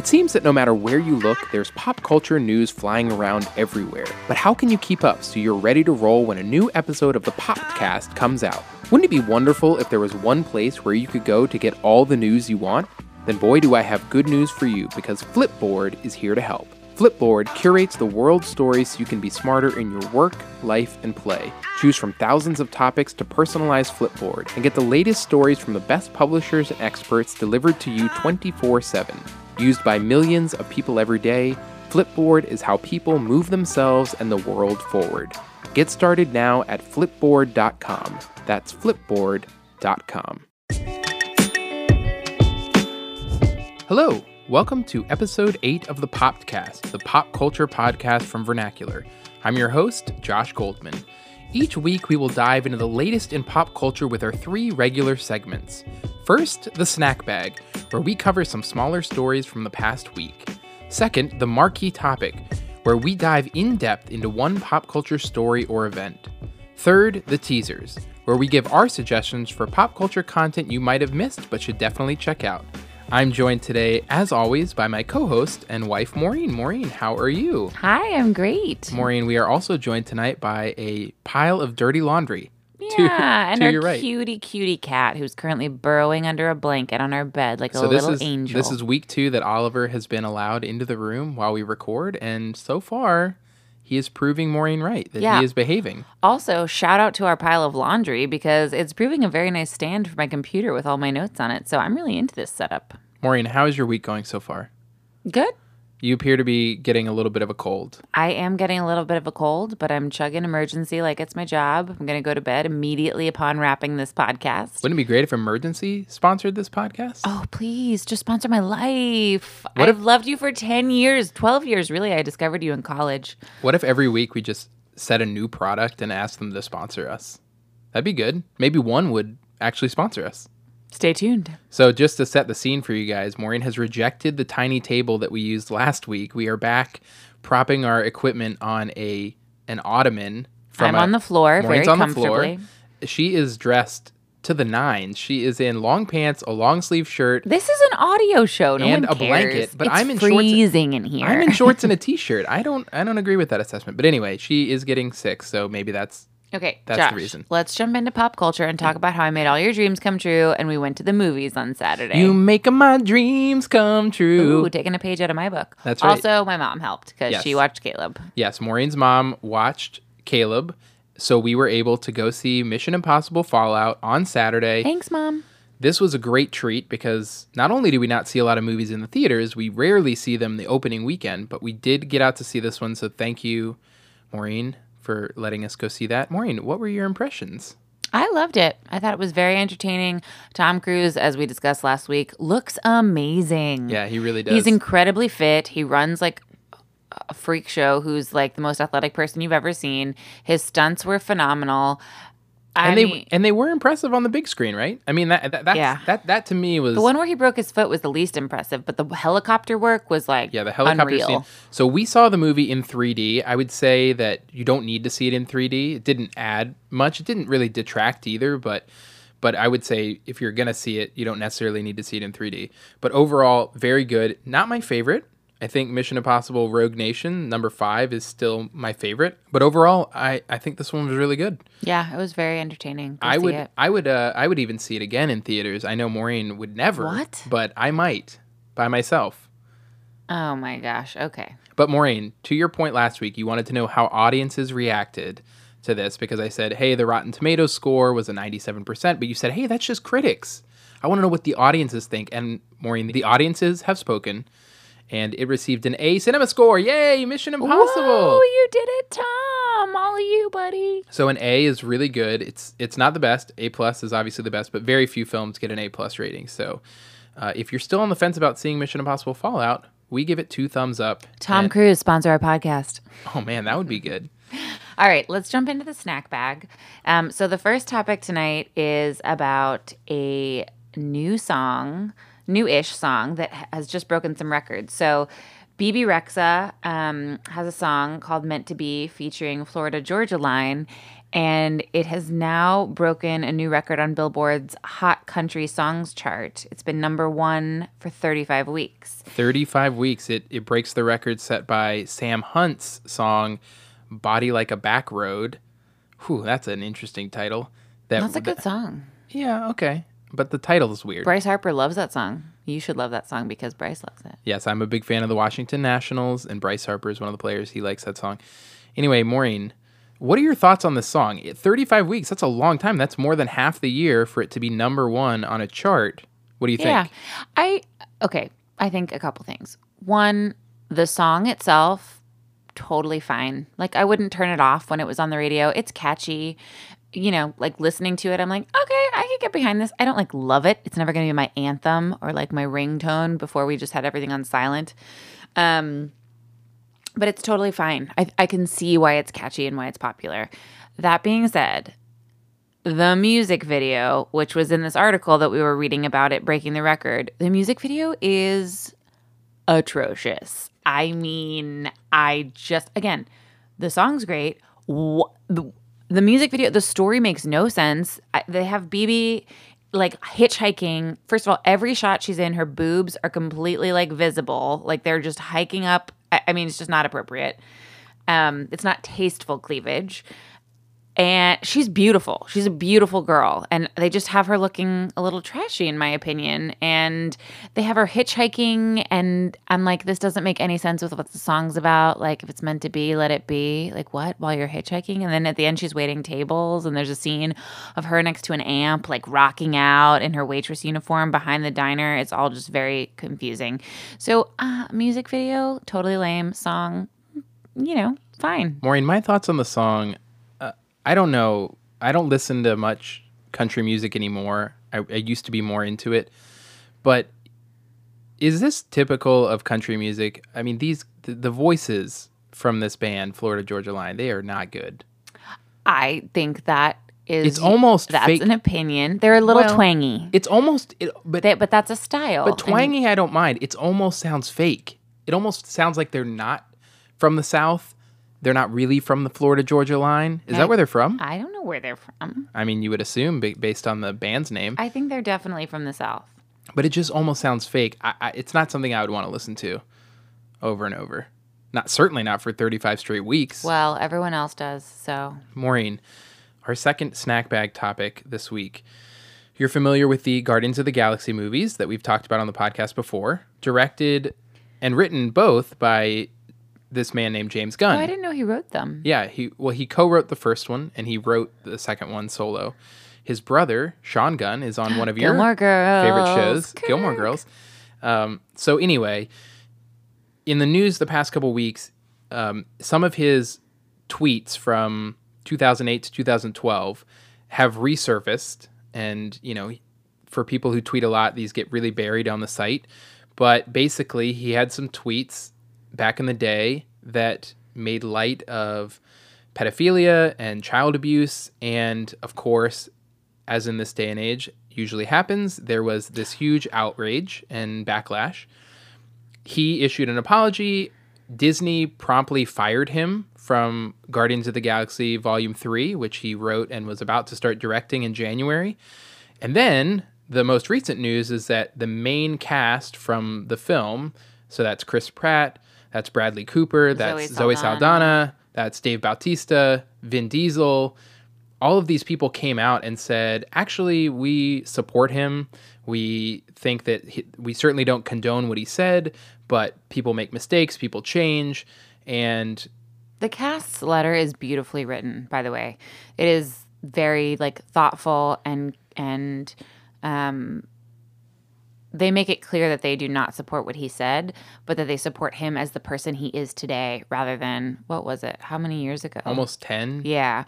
It seems that no matter where you look, there's pop culture news flying around everywhere. But how can you keep up so you're ready to roll when a new episode of the PoppedCast comes out? Wouldn't it be wonderful if there was one place where you could go to get all the news you want? Then boy, do I have good news for you, because Flipboard is here to help. Flipboard curates the world's stories so you can be smarter in your work, life, and play. Choose from thousands of topics to personalize Flipboard and get the latest stories from the best publishers and experts delivered to you 24/7. Used by millions of people every day, Flipboard is how people move themselves and the world forward. Get started now at flipboard.com. That's flipboard.com. Hello, welcome to episode 8 of the PoppedCast, the pop culture podcast from Vernacular. I'm your host, Josh Goldman. Each week, we will dive into the latest in pop culture with our 3 regular segments. First, the snack bag, where we cover some smaller stories from the past week. Second, the marquee topic, where we dive in depth into one pop culture story or event. Third, the teasers, where we give our suggestions for pop culture content you might have missed but should definitely check out. I'm joined today, as always, by my co-host and wife, Maureen. Maureen, how are you? Hi, I'm great. Maureen, we are also joined tonight by a pile of dirty laundry. Yeah, and our cutie cat who's currently burrowing under a blanket on our bed like a little angel. This is week 2 that Oliver has been allowed into the room while we record, and so far, he is proving Maureen right, that he is behaving. Also, shout out to our pile of laundry because it's proving a very nice stand for my computer with all my notes on it, so I'm really into this setup. Maureen, how is your week going so far? Good. You appear to be getting a little bit of a cold. I am getting a little bit of a cold, but I'm chugging Emergen-C like it's my job. I'm going to go to bed immediately upon wrapping this podcast. Wouldn't it be great if Emergen-C sponsored this podcast? Oh, please, just sponsor my life. I've loved you for 10 years, 12 years, really. I discovered you in college. What if every week we just set a new product and ask them to sponsor us? That'd be good. Maybe one would actually sponsor us. Stay tuned. So just to set the scene for you guys, Maureen has rejected the tiny table that we used last week. We are back propping our equipment on an ottoman. I'm on the floor, Maureen's very comfortably. She is dressed to the nines. She is in long pants, a long sleeve shirt. This is an audio show, no one cares. And a blanket. But I'm in freezing in here. I'm in shorts and a t-shirt. I don't agree with that assessment. But anyway, she is getting sick, so maybe that's... Okay, that's Josh, the reason. Let's jump into pop culture and talk about how I made all your dreams come true and we went to the movies on Saturday. You make my dreams come true. Ooh, taking a page out of my book. That's right. Also, my mom helped because she watched Caleb. Yes, Maureen's mom watched Caleb, so we were able to go see Mission Impossible: Fallout on Saturday. Thanks, Mom. This was a great treat because not only do we not see a lot of movies in the theaters, we rarely see them the opening weekend, but we did get out to see this one, so thank you, Maureen, for letting us go see that. Maureen, what were your impressions? I loved it. I thought it was very entertaining. Tom Cruise, as we discussed last week, looks amazing. Yeah, he really does. He's incredibly fit. He runs like a freak show who's like the most athletic person you've ever seen. His stunts were phenomenal. And they were impressive on the big screen, right? I mean, that to me was... The one where he broke his foot was the least impressive, but the helicopter work was like the helicopter unreal. Scene. So we saw the movie in 3D. I would say that you don't need to see it in 3D. It didn't add much. It didn't really detract either, but I would say if you're going to see it, you don't necessarily need to see it in 3D. But overall, very good. Not my favorite. I think Mission Impossible Rogue Nation, number 5, is still my favorite. But overall, I think this one was really good. Yeah, it was very entertaining. I would even see it again in theaters. I know Maureen would never. What? But I might, by myself. Oh my gosh, okay. But Maureen, to your point last week, you wanted to know how audiences reacted to this because I said, hey, the Rotten Tomatoes score was a 97%, but you said, hey, that's just critics. I want to know what the audiences think. And Maureen, the audiences have spoken. And it received an A Cinema Score. Yay, Mission Impossible. Whoa, you did it, Tom. All of you, buddy. So an A is really good. It's not the best. A+ is obviously the best, but very few films get an A+ rating. So if you're still on the fence about seeing Mission Impossible Fallout, we give it 2 thumbs up. Tom Cruise, sponsor our podcast. Oh, man, that would be good. All right, let's jump into the snack bag. So the first topic tonight is about a new-ish song that has just broken some records. So Bebe Rexha has a song called Meant to Be featuring Florida Georgia Line, and it has now broken a new record on Billboard's Hot Country Songs chart. It's been #1 for 35 weeks. 35 weeks. It breaks the record set by Sam Hunt's song, Body Like a Back Road. Whew, that's an interesting title. That's a good song. Yeah, okay. But the title is weird. Bryce Harper loves that song. You should love that song because Bryce loves it. Yes, I'm a big fan of the Washington Nationals, and Bryce Harper is one of the players. He likes that song. Anyway, Maureen, what are your thoughts on this song? 35 weeks, that's a long time. That's more than half the year for it to be #1 on a chart. What do you think? Yeah, I think a couple things. One, the song itself, totally fine. Like, I wouldn't turn it off when it was on the radio. It's catchy. You know, like, listening to it, I'm like, okay, I can get behind this. I don't, like, love it. It's never going to be my anthem or, like, my ringtone before we just had everything on silent. But it's totally fine. I can see why it's catchy and why it's popular. That being said, the music video, which was in this article that we were reading about it breaking the record, the music video is atrocious. I mean, again, the song's great. The music video, the story makes no sense. They have Bebe, like, hitchhiking. First of all, every shot she's in, her boobs are completely, like, visible. Like, they're just hiking up. I mean, it's just not appropriate. It's not tasteful cleavage. And she's beautiful. She's a beautiful girl. And they just have her looking a little trashy, in my opinion. And they have her hitchhiking. And I'm like, this doesn't make any sense with what the song's about. Like, if it's meant to be, let it be. Like, what? While you're hitchhiking? And then at the end, she's waiting tables. And there's a scene of her next to an amp, like, rocking out in her waitress uniform behind the diner. It's all just very confusing. So, music video, totally lame. Song, you know, fine. Maureen, my thoughts on the song... I don't know. I don't listen to much country music anymore. I used to be more into it. But is this typical of country music? I mean, the voices from this band, Florida Georgia Line, they are not good. I think that is... It's almost that's fake. An opinion. They're a little twangy. It's almost... But that's a style. But twangy, I don't mind. It almost sounds fake. It almost sounds like they're not from the South. They're not really from the Florida Georgia Line. Is that where they're from? I don't know where they're from. I mean, you would assume based on the band's name. I think they're definitely from the South. But it just almost sounds fake. It's not something I would want to listen to over and over. Certainly not for 35 straight weeks. Well, everyone else does, so. Maureen, our second snack bag topic this week. You're familiar with the Guardians of the Galaxy movies that we've talked about on the podcast before, directed and written both by... this man named James Gunn. Oh, I didn't know he wrote them. Yeah, he co-wrote the first one, and he wrote the second one solo. His brother, Sean Gunn, is on one of your favorite shows, Gilmore Girls. So anyway, in the news the past couple weeks, some of his tweets from 2008 to 2012 have resurfaced. And, you know, for people who tweet a lot, these get really buried on the site. But basically, he had some tweets... back in the day that made light of pedophilia and child abuse. And of course, as in this day and age usually happens, there was this huge outrage and backlash. He issued an apology. Disney promptly fired him from Guardians of the Galaxy Volume 3, which he wrote and was about to start directing in January. And then the most recent news is that the main cast from the film, so that's Chris Pratt, that's Bradley Cooper, that's Zoe Saldana, that's Dave Bautista, Vin Diesel. All of these people came out and said, actually, we support him. We think that we certainly don't condone what he said, but people make mistakes, people change. And the cast's letter is beautifully written, by the way. It is very, like, thoughtful and they make it clear that they do not support what he said, but that they support him as the person he is today rather than, what was it? How many years ago? Almost 10. Yeah.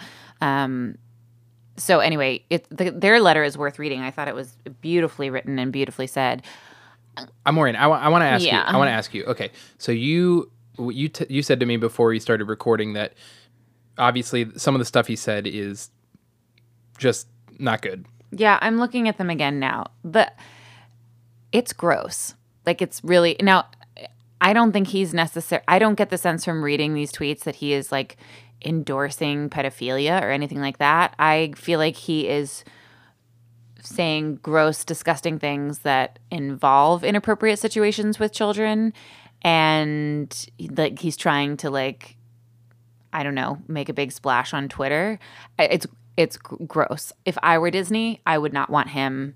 So anyway, their letter is worth reading. I thought it was beautifully written and beautifully said. Maureen, I want to ask you. I want to ask you. Okay. So you said to me before we started recording that obviously some of the stuff he said is just not good. Yeah. I'm looking at them again now. But... it's gross. Like, it's really... Now, I don't think I don't get the sense from reading these tweets that he is, like, endorsing pedophilia or anything like that. I feel like he is saying gross, disgusting things that involve inappropriate situations with children, and like he's trying to like, I don't know, make a big splash on Twitter. It's gross. If I were Disney, I would not want him,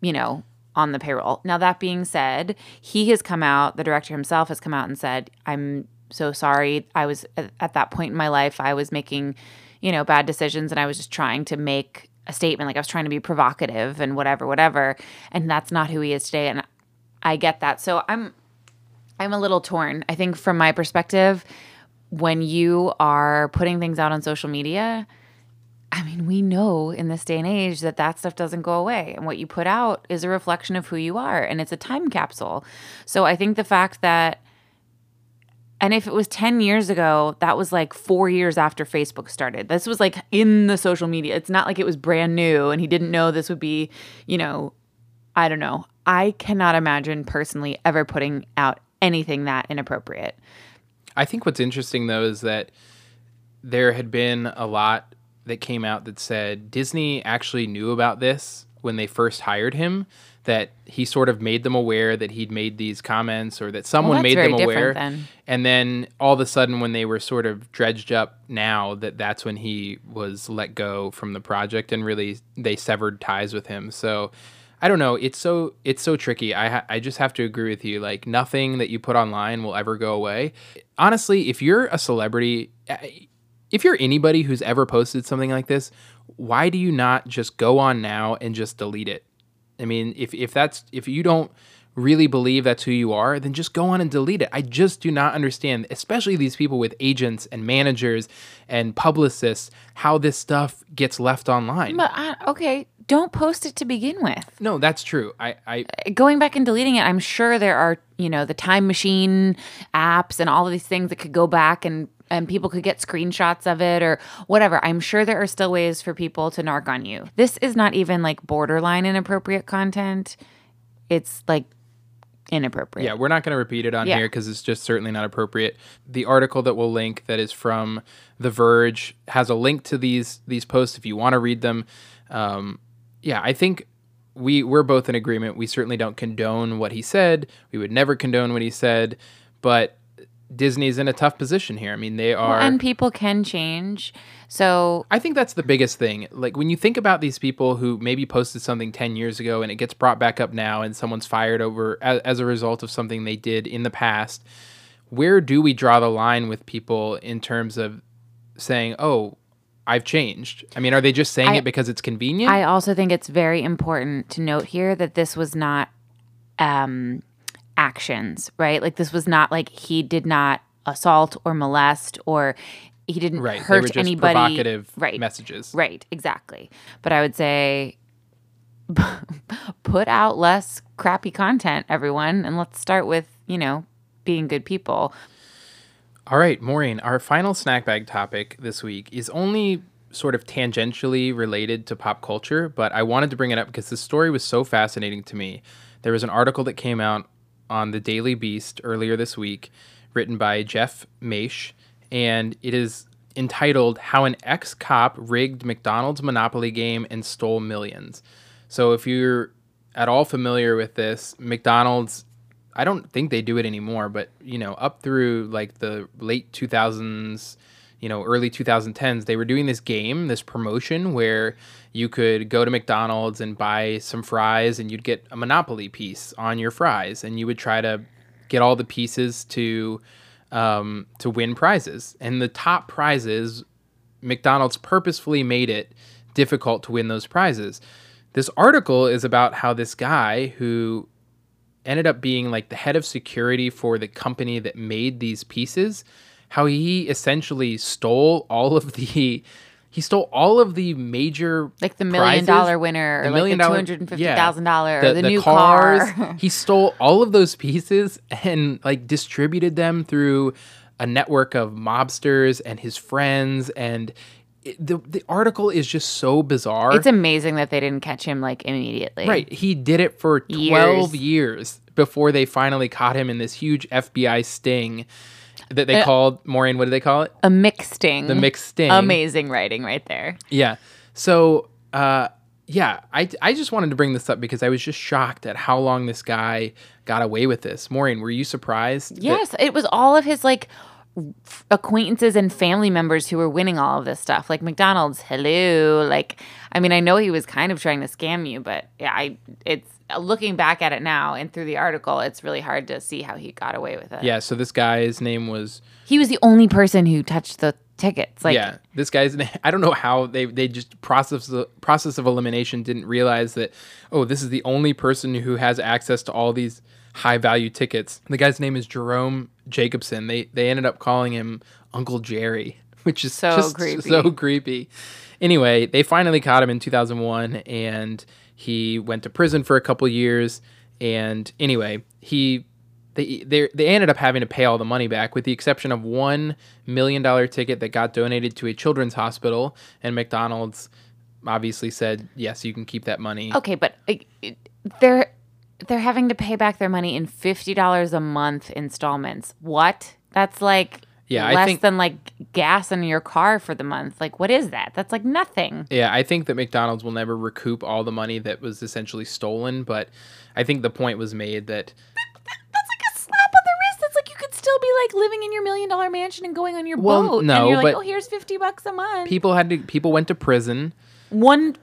you know, on the payroll. Now, that being said, he has come out, the director himself has come out and said, I'm so sorry. I was at that point in my life, I was making, you know, bad decisions, and I was just trying to make a statement. Like, I was trying to be provocative and whatever. And that's not who he is today. And I get that. So I'm a little torn. I think from my perspective, when you are putting things out on social media, I mean, we know in this day and age that that stuff doesn't go away. And what you put out is a reflection of who you are, and it's a time capsule. So I think the fact that, and if it was 10 years ago, that was like 4 years after Facebook started. This was like in the social media. It's not like it was brand new and he didn't know this would be, you know, I don't know. I cannot imagine personally ever putting out anything that inappropriate. I think what's interesting, though, is that there had been a lot that came out that said Disney actually knew about this when they first hired him, that he sort of made them aware that he'd made these comments, or that someone made them aware. And then all of a sudden, when they were sort of dredged up now, that's when he was let go from the project, and really they severed ties with him. So I don't know. It's so tricky. I just have to agree with you. Like, nothing that you put online will ever go away. Honestly, if you're a celebrity, if you're anybody who's ever posted something like this, why do you not just go on now and just delete it? I mean, if you don't really believe that's who you are, then just go on and delete it. I just do not understand, especially these people with agents and managers and publicists, how this stuff gets left online. But okay, don't post it to begin with. No, that's true. I going back and deleting it, I'm sure there are, you know, the time machine apps and all of these things that could go back and people could get screenshots of it or whatever. I'm sure there are still ways for people to narc on you. This is not even like borderline inappropriate content. It's like inappropriate. Yeah, we're not going to repeat it on here because it's just certainly not appropriate. The article that we'll link that is from The Verge has a link to these posts if you want to read them. Yeah, I think we're both in agreement. We certainly don't condone what he said. We would never condone what he said, but Disney's in a tough position here. I mean, they are... Well, and people can change, so... I think that's the biggest thing. Like, when you think about these people who maybe posted something 10 years ago and it gets brought back up now and someone's fired over as a result of something they did in the past, where do we draw the line with people in terms of saying, oh, I've changed? I mean, are they just saying it because it's convenient? I also think it's very important to note here that this was not... actions, right? Like, this was not like he did not assault or molest or he didn't hurt anybody. Right, they were just provocative messages. Right, exactly. But I would say put out less crappy content, everyone, and let's start with, you know, being good people. All right, Maureen, our final snack bag topic this week is only sort of tangentially related to pop culture, but I wanted to bring it up because this story was so fascinating to me. There was an article that came out on the Daily Beast earlier this week, written by Jeff Maish, and it is entitled How an Ex-Cop Rigged McDonald's Monopoly Game and Stole Millions. So if you're at all familiar with this, McDonald's, I don't think they do it anymore, but, you know, up through like the late 2000s, you know, early 2010s, they were doing this game, this promotion where you could go to McDonald's and buy some fries and you'd get a Monopoly piece on your fries, and you would try to get all the pieces to win prizes. And the top prizes, McDonald's purposefully made it difficult to win those prizes. This article is about how this guy who ended up being like the head of security for the company that made these pieces, how he essentially stole all of the... He stole all of the major prizes. Like the $1 million winner, or like the $250,000, or the new car. He stole all of those pieces and like distributed them through a network of mobsters and his friends. And the article is just so bizarre. It's amazing that they didn't catch him like immediately. Right. He did it for 12 years before they finally caught him in this huge FBI sting. that they called, Maureen, what did they call it? A mixed sting. The mixed sting. Amazing writing right there. Yeah. So, yeah, I just wanted to bring this up because I was just shocked at how long this guy got away with this. Maureen, were you surprised? Yes, it was all of his, like, acquaintances and family members who were winning all of this stuff. Like, McDonald's, hello. Like, I mean, I know he was kind of trying to scam you, but yeah, it's looking back at it now and through the article, it's really hard to see how he got away with it. Yeah, so this guy's name was... He was the only person who touched the tickets. Like, yeah, this guy's... I don't know how they just... Process of elimination didn't realize that, oh, this is the only person who has access to all these high-value tickets. The guy's name is Jerome Jacobson. They ended up calling him Uncle Jerry, which is so just creepy. So creepy. Anyway, they finally caught him in 2001, and he went to prison for a couple years. And anyway, they ended up having to pay all the money back, with the exception of $1 million ticket that got donated to a children's hospital. And McDonald's obviously said, yes, you can keep that money. Okay, but they're having to pay back their money in $50 a month installments. What? That's like less than like gas in your car for the month. Like, what is that? That's like nothing. Yeah, I think that McDonald's will never recoup all the money that was essentially stolen, but I think the point was made that... That's like a slap on the wrist. That's like you could still be like living in your $1 million mansion and going on your boat. No, and you're like, oh, here's $50 a month. People went to prison. Only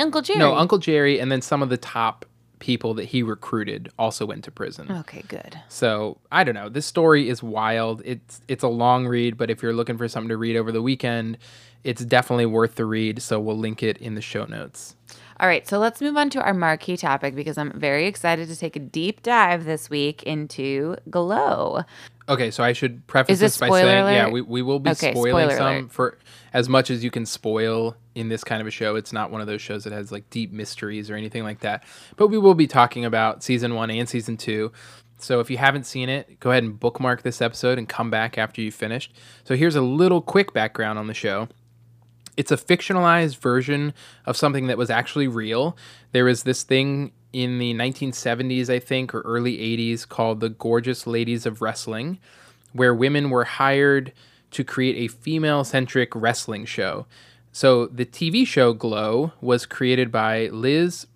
Uncle Jerry. No, Uncle Jerry, and then some of the top people that he recruited also went to prison. Okay, good. So, I don't know. This story is wild. It's a long read, but if you're looking for something to read over the weekend, it's definitely worth the read, so we'll link it in the show notes. All right, so let's move on to our marquee topic because I'm very excited to take a deep dive this week into Glow. Okay, so I should preface this by saying, alert? Yeah, we will be spoiling some alert. For as much as you can spoil in this kind of a show. It's not one of those shows that has like deep mysteries or anything like that. But we will be talking about season 1 and season 2. So if you haven't seen it, go ahead and bookmark this episode and come back after you've finished. So here's a little quick background on the show. It's a fictionalized version of something that was actually real. There was this thing in the 1970s, I think, or early 80s called the Gorgeous Ladies of Wrestling, where women were hired to create a female-centric wrestling show. So the TV show Glow was created by Liz...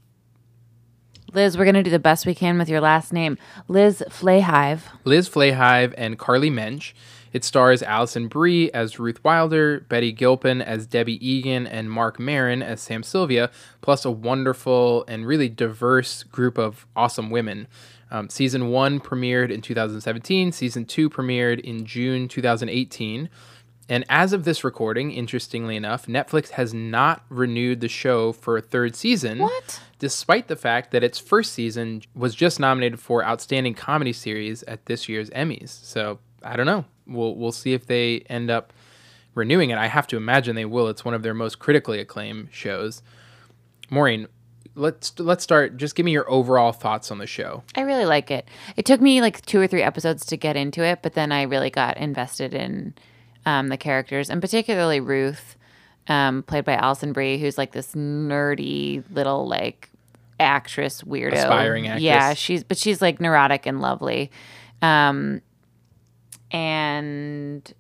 Liz, we're going to do the best we can with your last name. Liz Flahive. Liz Flahive and Carly Mensch. It stars Allison Brie as Ruth Wilder, Betty Gilpin as Debbie Egan, and Mark Maron as Sam Sylvia, plus a wonderful and really diverse group of awesome women. Season 1 premiered in 2017. Season 2 premiered in June 2018. And as of this recording, interestingly enough, Netflix has not renewed the show for a third season. What? Despite the fact that its first season was just nominated for Outstanding Comedy Series at this year's Emmys. So, I don't know. We'll see if they end up renewing it. I have to imagine they will. It's one of their most critically acclaimed shows. Maureen, let's start. Just give me your overall thoughts on the show. I really like it. It took me like 2 or 3 episodes to get into it, but then I really got invested in the characters, and particularly Ruth, played by Allison Brie, who's like this nerdy little like actress weirdo. Aspiring actress. Yeah, she's like neurotic and lovely. And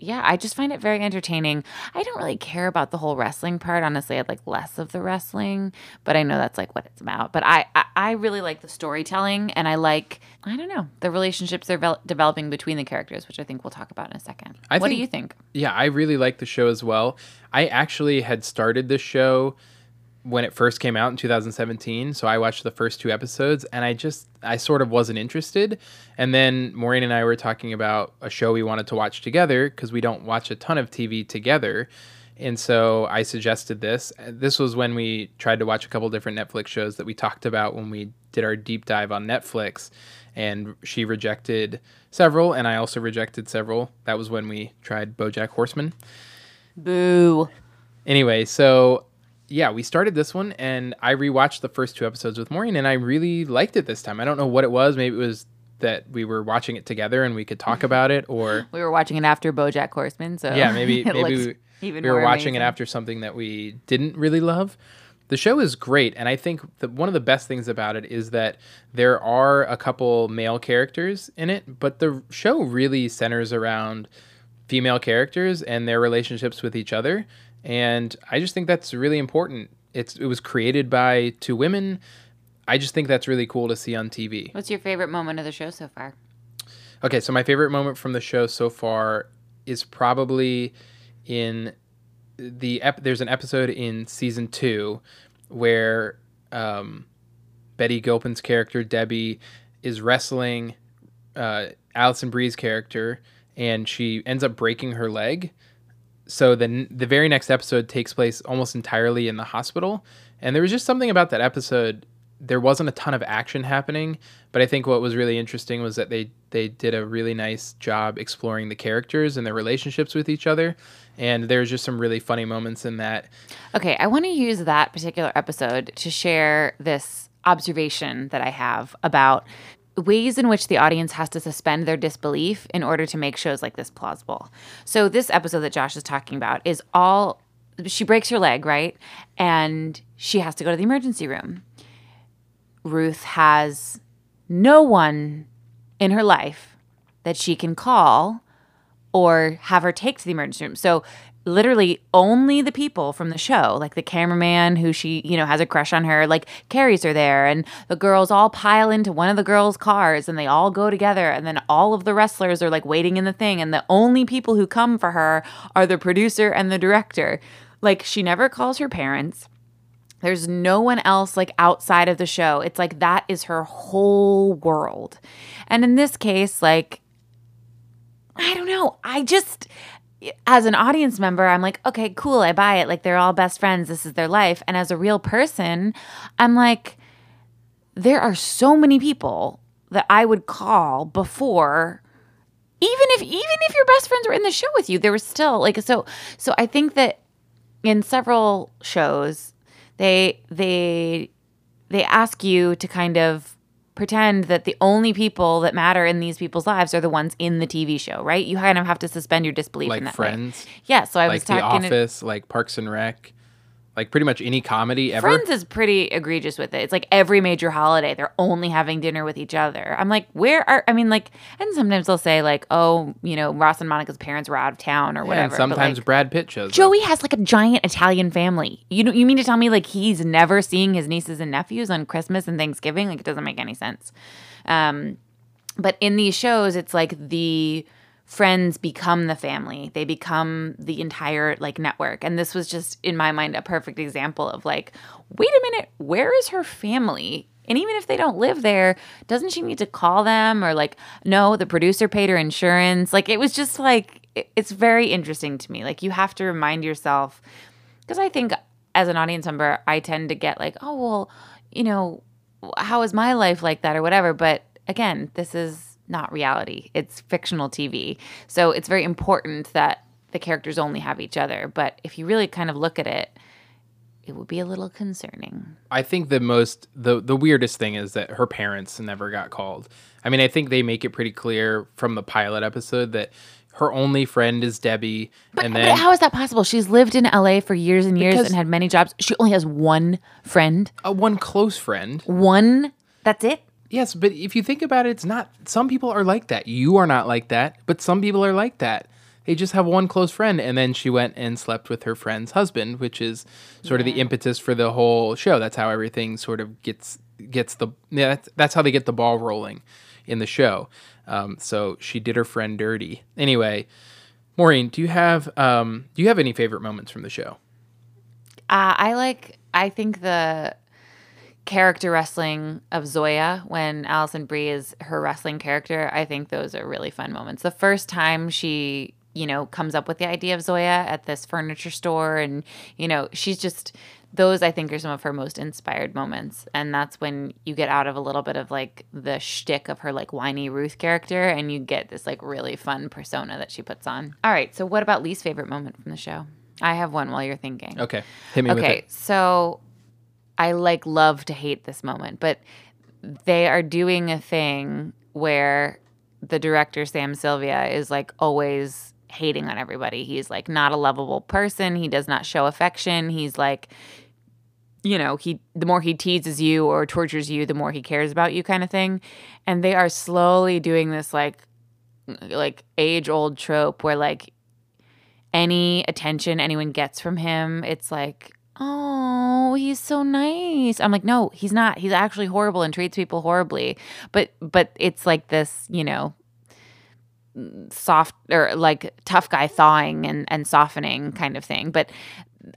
yeah, I just find it very entertaining. I don't really care about the whole wrestling part. Honestly, I'd like less of the wrestling, but I know that's like what it's about. But I really like the storytelling, and I like, I don't know, the relationships they're developing between the characters, which I think we'll talk about in a second. What do you think? Yeah, I really like the show as well. I actually had started this show when it first came out in 2017, so I watched the first 2 episodes, and I sort of wasn't interested. And then Maureen and I were talking about a show we wanted to watch together because we don't watch a ton of TV together, and so I suggested this. This was when we tried to watch a couple different Netflix shows that we talked about when we did our deep dive on Netflix, and she rejected several, and I also rejected several. That was when we tried BoJack Horseman. Boo. Anyway, so... yeah, we started this one, and I rewatched the first 2 episodes with Maureen, and I really liked it this time. I don't know what it was. Maybe it was that we were watching it together and we could talk about it, or... we were watching it after BoJack Horseman, so... yeah, maybe we were watching it after something that we didn't really love. The show is great, and I think that one of the best things about it is that there are a couple male characters in it, but the show really centers around female characters and their relationships with each other, and I just think that's really important. It was created by two women. I just think that's really cool to see on TV. What's your favorite moment of the show so far? Okay, so my favorite moment from the show so far is probably in there's an episode in season 2 where Betty Gilpin's character, Debbie, is wrestling Allison Brie's character, and she ends up breaking her leg. So then the very next episode takes place almost entirely in the hospital. And there was just something about that episode. There wasn't a ton of action happening, but I think what was really interesting was that they did a really nice job exploring the characters and their relationships with each other. And there's just some really funny moments in that. Okay, I want to use that particular episode to share this observation that I have about ways in which the audience has to suspend their disbelief in order to make shows like this plausible. So this episode that Josh is talking about is all – she breaks her leg, right? And she has to go to the emergency room. Ruth has no one in her life that she can call or have her take to the emergency room. So literally only the people from the show, like the cameraman who she, has a crush on her, like carries her there, and the girls all pile into one of the girls' cars and they all go together, and then all of the wrestlers are like waiting in the thing, and the only people who come for her are the producer and the director. Like, she never calls her parents. There's no one else, like, outside of the show. It's like that is her whole world. And in this case, like, I don't know. I just, as an audience member, I'm like, okay, cool, I buy it. Like, they're all best friends. This is their life. And as a real person, I'm like, there are so many people that I would call before, even if your best friends were in the show with you, there was still, like, so I think that in several shows, They ask you to kind of pretend that the only people that matter in these people's lives are the ones in the TV show, right? You kind of have to suspend your disbelief in that Friends. Way. Yeah, so I was talking like The Office, like Parks and Rec, like pretty much any comedy ever. Friends is pretty egregious with it. It's like every major holiday, they're only having dinner with each other. I'm like, and sometimes they'll say like, oh, Ross and Monica's parents were out of town or whatever. And sometimes Brad Pitt shows up. Joey has like a giant Italian family. You mean to tell me like he's never seeing his nieces and nephews on Christmas and Thanksgiving? Like, it doesn't make any sense. But in these shows, it's like the friends become the family. They become the entire, like, network. And this was just, in my mind, a perfect example of, like, wait a minute, where is her family? And even if they don't live there, doesn't she need to call them? Or, like, no, the producer paid her insurance. Like, it was just, like, it's very interesting to me. Like, you have to remind yourself, because I think as an audience member, I tend to get, like, oh, well, how is my life like that or whatever? But, again, this is not reality. It's fictional TV. So it's very important that the characters only have each other. But if you really kind of look at it, it would be a little concerning. I think the weirdest thing is that her parents never got called. I mean, I think they make it pretty clear from the pilot episode that her only friend is Debbie. But how is that possible? She's lived in LA for years and years and had many jobs. She only has one friend. One close friend. One. That's it. Yes, but if you think about it, it's not – some people are like that. You are not like that, but some people are like that. They just have one close friend, and then she went and slept with her friend's husband, which is sort of the impetus for the whole show. That's how everything sort of gets the – that's how they get the ball rolling in the show. So she did her friend dirty. Anyway, Maureen, do you have any favorite moments from the show? I think the – character wrestling of Zoya when Allison Brie is her wrestling character, I think those are really fun moments. The first time she, comes up with the idea of Zoya at this furniture store, and, she's just – those I think are some of her most inspired moments. And that's when you get out of a little bit of like the shtick of her like whiny Ruth character, and you get this like really fun persona that she puts on. All right. So what about least favorite moment from the show? I have one while you're thinking. Okay. Hit me with it. Okay. So – I like love to hate this moment, but they are doing a thing where the director, Sam Sylvia, is like always hating on everybody. He's like not a lovable person. He does not show affection. He's like, you know, the more he teases you or tortures you, the more he cares about you kind of thing. And they are slowly doing this like age-old trope where like any attention anyone gets from him, it's like, oh, he's so nice. I'm like, no, he's not. He's actually horrible and treats people horribly. But it's like this, you know, soft or like tough guy thawing and softening kind of thing. But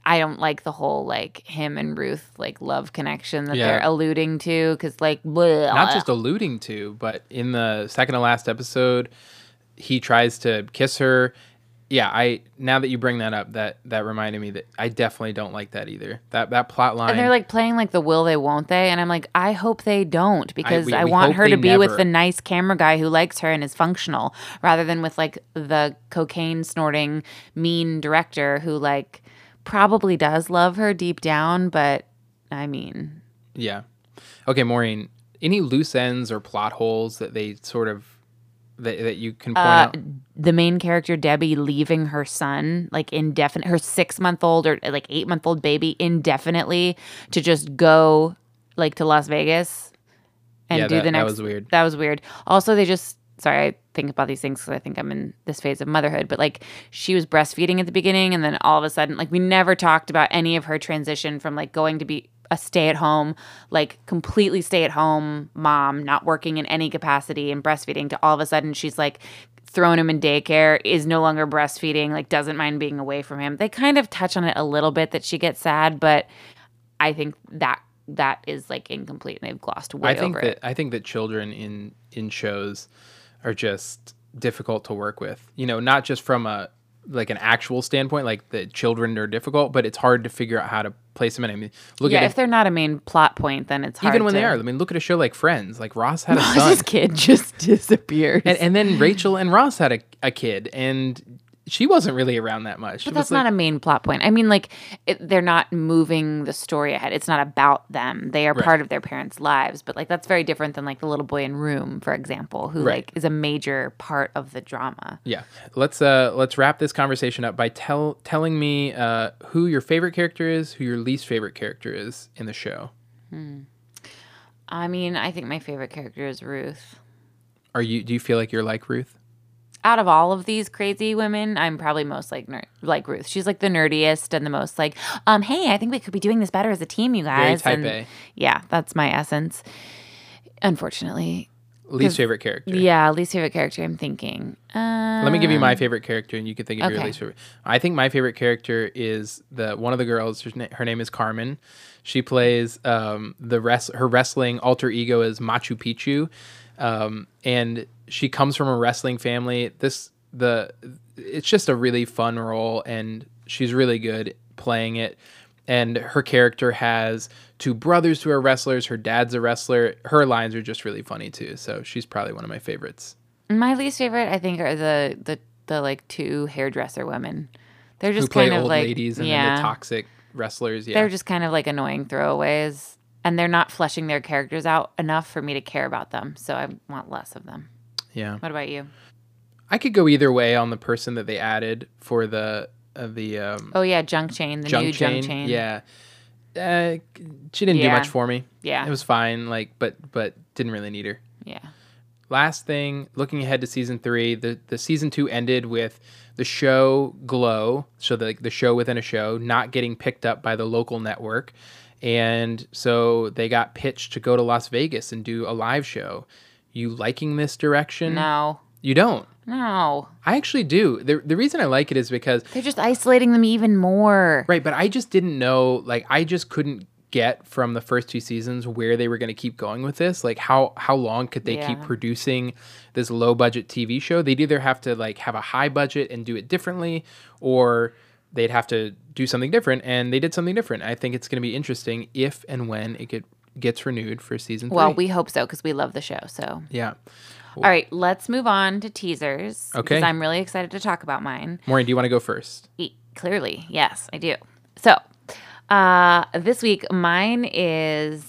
I don't like the whole like him and Ruth like love connection that they're alluding to, because like bleh. Not just alluding to, but in the second to last episode, he tries to kiss her. Yeah, now that you bring that up, that reminded me that I definitely don't like that either. That plot line. And they're like playing like the will they won't they, and I'm like, I hope they don't, because I want her to be with the nice camera guy who likes her and is functional, rather than with like the cocaine snorting mean director who like probably does love her deep down, but I mean, yeah. Okay, Maureen, any loose ends or plot holes that they sort of that you can point out? The main character, Debbie, leaving her son, like her 6-month-old or like 8-month-old baby indefinitely to just go like to Las Vegas and do the next. That was weird. That was weird. Also, they just, sorry, I think about these things because I think I'm in this phase of motherhood, but like she was breastfeeding at the beginning, and then all of a sudden, like we never talked about any of her transition from like going to be a stay-at-home, like completely stay-at-home mom, not working in any capacity and breastfeeding, to all of a sudden she's like thrown him in daycare, is no longer breastfeeding, like doesn't mind being away from him. They kind of touch on it a little bit that she gets sad, but I think that is like incomplete and they've glossed way over it. I think that children in shows are just difficult to work with. You know, not just from a like an actual standpoint, like the children are difficult, but it's hard to figure out how to place them in. I mean, look at if they're not a main plot point, then it's hard. Even when they are, I mean, look at a show like Friends. Like Ross had a son. Ross's kid just disappears, and then Rachel and Ross had a kid, and she wasn't really around that much. But that's like, not a main plot point. I mean, like they're not moving the story ahead. It's not about them. They are part of their parents' lives, but like that's very different than like the little boy in Room, for example, who like is a major part of the drama. Yeah, let's wrap this conversation up by telling me who your favorite character is, who your least favorite character is in the show. I mean, I think my favorite character is Ruth. Do you feel like you're like Ruth? Out of all of these crazy women, I'm probably most like Ruth. She's like the nerdiest and the most like, hey, I think we could be doing this better as a team, you guys. Very type A. Yeah, that's my essence, unfortunately. Least favorite character. Yeah, least favorite character, I'm thinking. Let me give you my favorite character, and you can think of your least favorite. I think my favorite character is one of the girls. Her name is Carmen. She plays her wrestling alter ego is Machu Picchu. And she comes from a wrestling family. It's just a really fun role, and she's really good playing it. And her character has 2 brothers who are wrestlers. Her dad's a wrestler. Her lines are just really funny too. So she's probably one of my favorites. My least favorite, I think, are the like 2 hairdresser women. They're just kind of like old ladies and then the toxic wrestlers. Yeah, they're just kind of like annoying throwaways. And they're not fleshing their characters out enough for me to care about them. So I want less of them. Yeah. What about you? I could go either way on the person that they added for Junk Chain, Junk Chain. Yeah. She didn't do much for me. Yeah. It was fine, but didn't really need her. Yeah. Last thing, looking ahead to season 3, the season 2 ended with the show Glow, so the show within a show, not getting picked up by the local network. And so they got pitched to go to Las Vegas and do a live show. You liking this direction? No. You don't? No. I actually do. The reason I like it is because they're just isolating them even more. Right, but I just didn't know, like I just couldn't get from the first 2 seasons where they were going to keep going with this. Like how long could they keep producing this low budget TV show? They'd either have to like have a high budget and do it differently, or they'd have to do something different, and they did something different. I think it's going to be interesting if and when it gets renewed for season 3. Well, we hope so, because we love the show. So yeah. All right, let's move on to teasers. Okay. Because I'm really excited to talk about mine. Maureen, do you want to go first? Clearly, yes, I do. So this week, mine is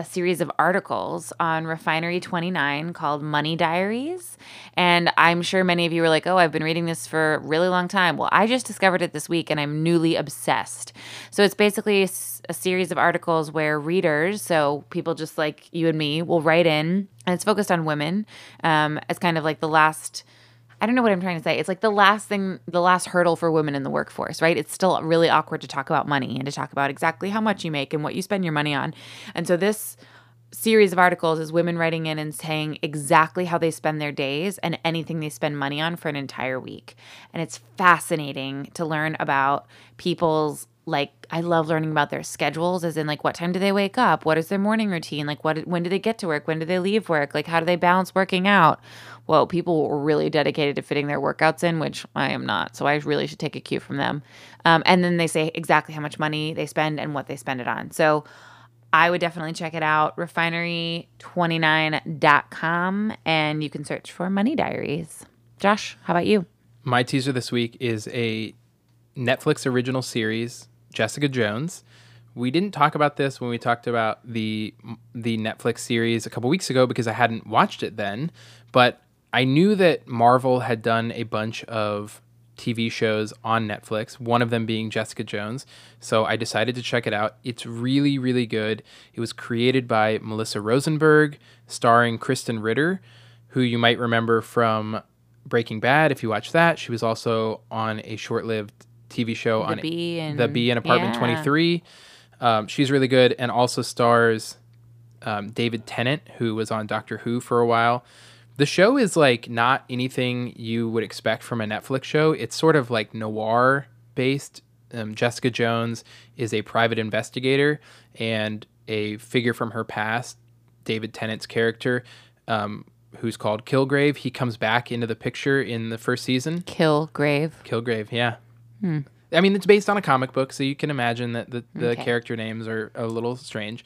a series of articles on Refinery 29 called Money Diaries. And I'm sure many of you were like, oh, I've been reading this for a really long time. Well, I just discovered it this week and I'm newly obsessed. So it's basically a series of articles where readers, so people just like you and me, will write in. And it's focused on women. It's kind of like the last... I don't know what I'm trying to say. It's like the last hurdle for women in the workforce, right? It's still really awkward to talk about money and to talk about exactly how much you make and what you spend your money on. And so this series of articles is women writing in and saying exactly how they spend their days and anything they spend money on for an entire week. And it's fascinating to learn about people's, like, I love learning about their schedules, as in, like, what time do they wake up? What is their morning routine? Like, when do they get to work? When do they leave work? Like, how do they balance working out? Well, people were really dedicated to fitting their workouts in, which I am not. So I really should take a cue from them. And then they say exactly how much money they spend and what they spend it on. So I would definitely check it out, refinery29.com, and you can search for Money Diaries. Josh, how about you? My teaser this week is a Netflix original series, Jessica Jones. We didn't talk about this when we talked about the Netflix series a couple weeks ago because I hadn't watched it then, but I knew that Marvel had done a bunch of TV shows on Netflix, one of them being Jessica Jones, so I decided to check it out. It's really, really good. It was created by Melissa Rosenberg, starring Kristen Ritter, who you might remember from Breaking Bad if you watch that. She was also on a short-lived TV show on The Bee and Apartment 23. She's really good, and also stars David Tennant, who was on Doctor Who for a while. The show is like not anything you would expect from a Netflix show. It's sort of like noir based. Jessica Jones is a private investigator, and a figure from her past, David Tennant's character, who's called Kilgrave, he comes back into the picture in the first season. Kilgrave, yeah. I mean, it's based on a comic book, so you can imagine that the character names are a little strange.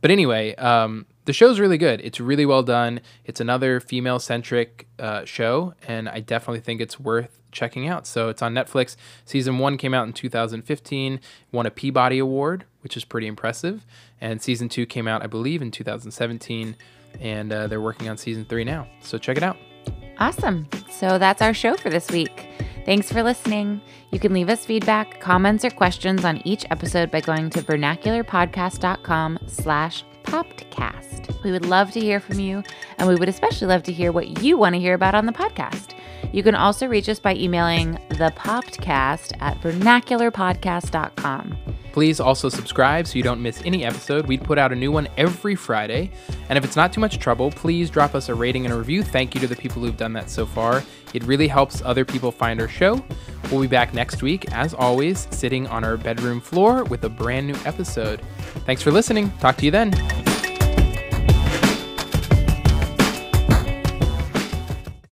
But anyway, the show's really good. It's really well done. It's another female-centric show, and I definitely think it's worth checking out. So it's on Netflix. Season 1 came out in 2015, won a Peabody Award, which is pretty impressive. And Season 2 came out, I believe, in 2017, and they're working on Season 3 now. So check it out. Awesome. So that's our show for this week. Thanks for listening. You can leave us feedback, comments, or questions on each episode by going to vernacularpodcast.com/PoppedCast. We would love to hear from you, and we would especially love to hear what you want to hear about on the podcast. You can also reach us by emailing thepoppedcast@vernacularpodcast.com. Please also subscribe so you don't miss any episode. We put out a new one every Friday. And if it's not too much trouble, please drop us a rating and a review. Thank you to the people who've done that so far. It really helps other people find our show. We'll be back next week, as always, sitting on our bedroom floor with a brand new episode. Thanks for listening. Talk to you then.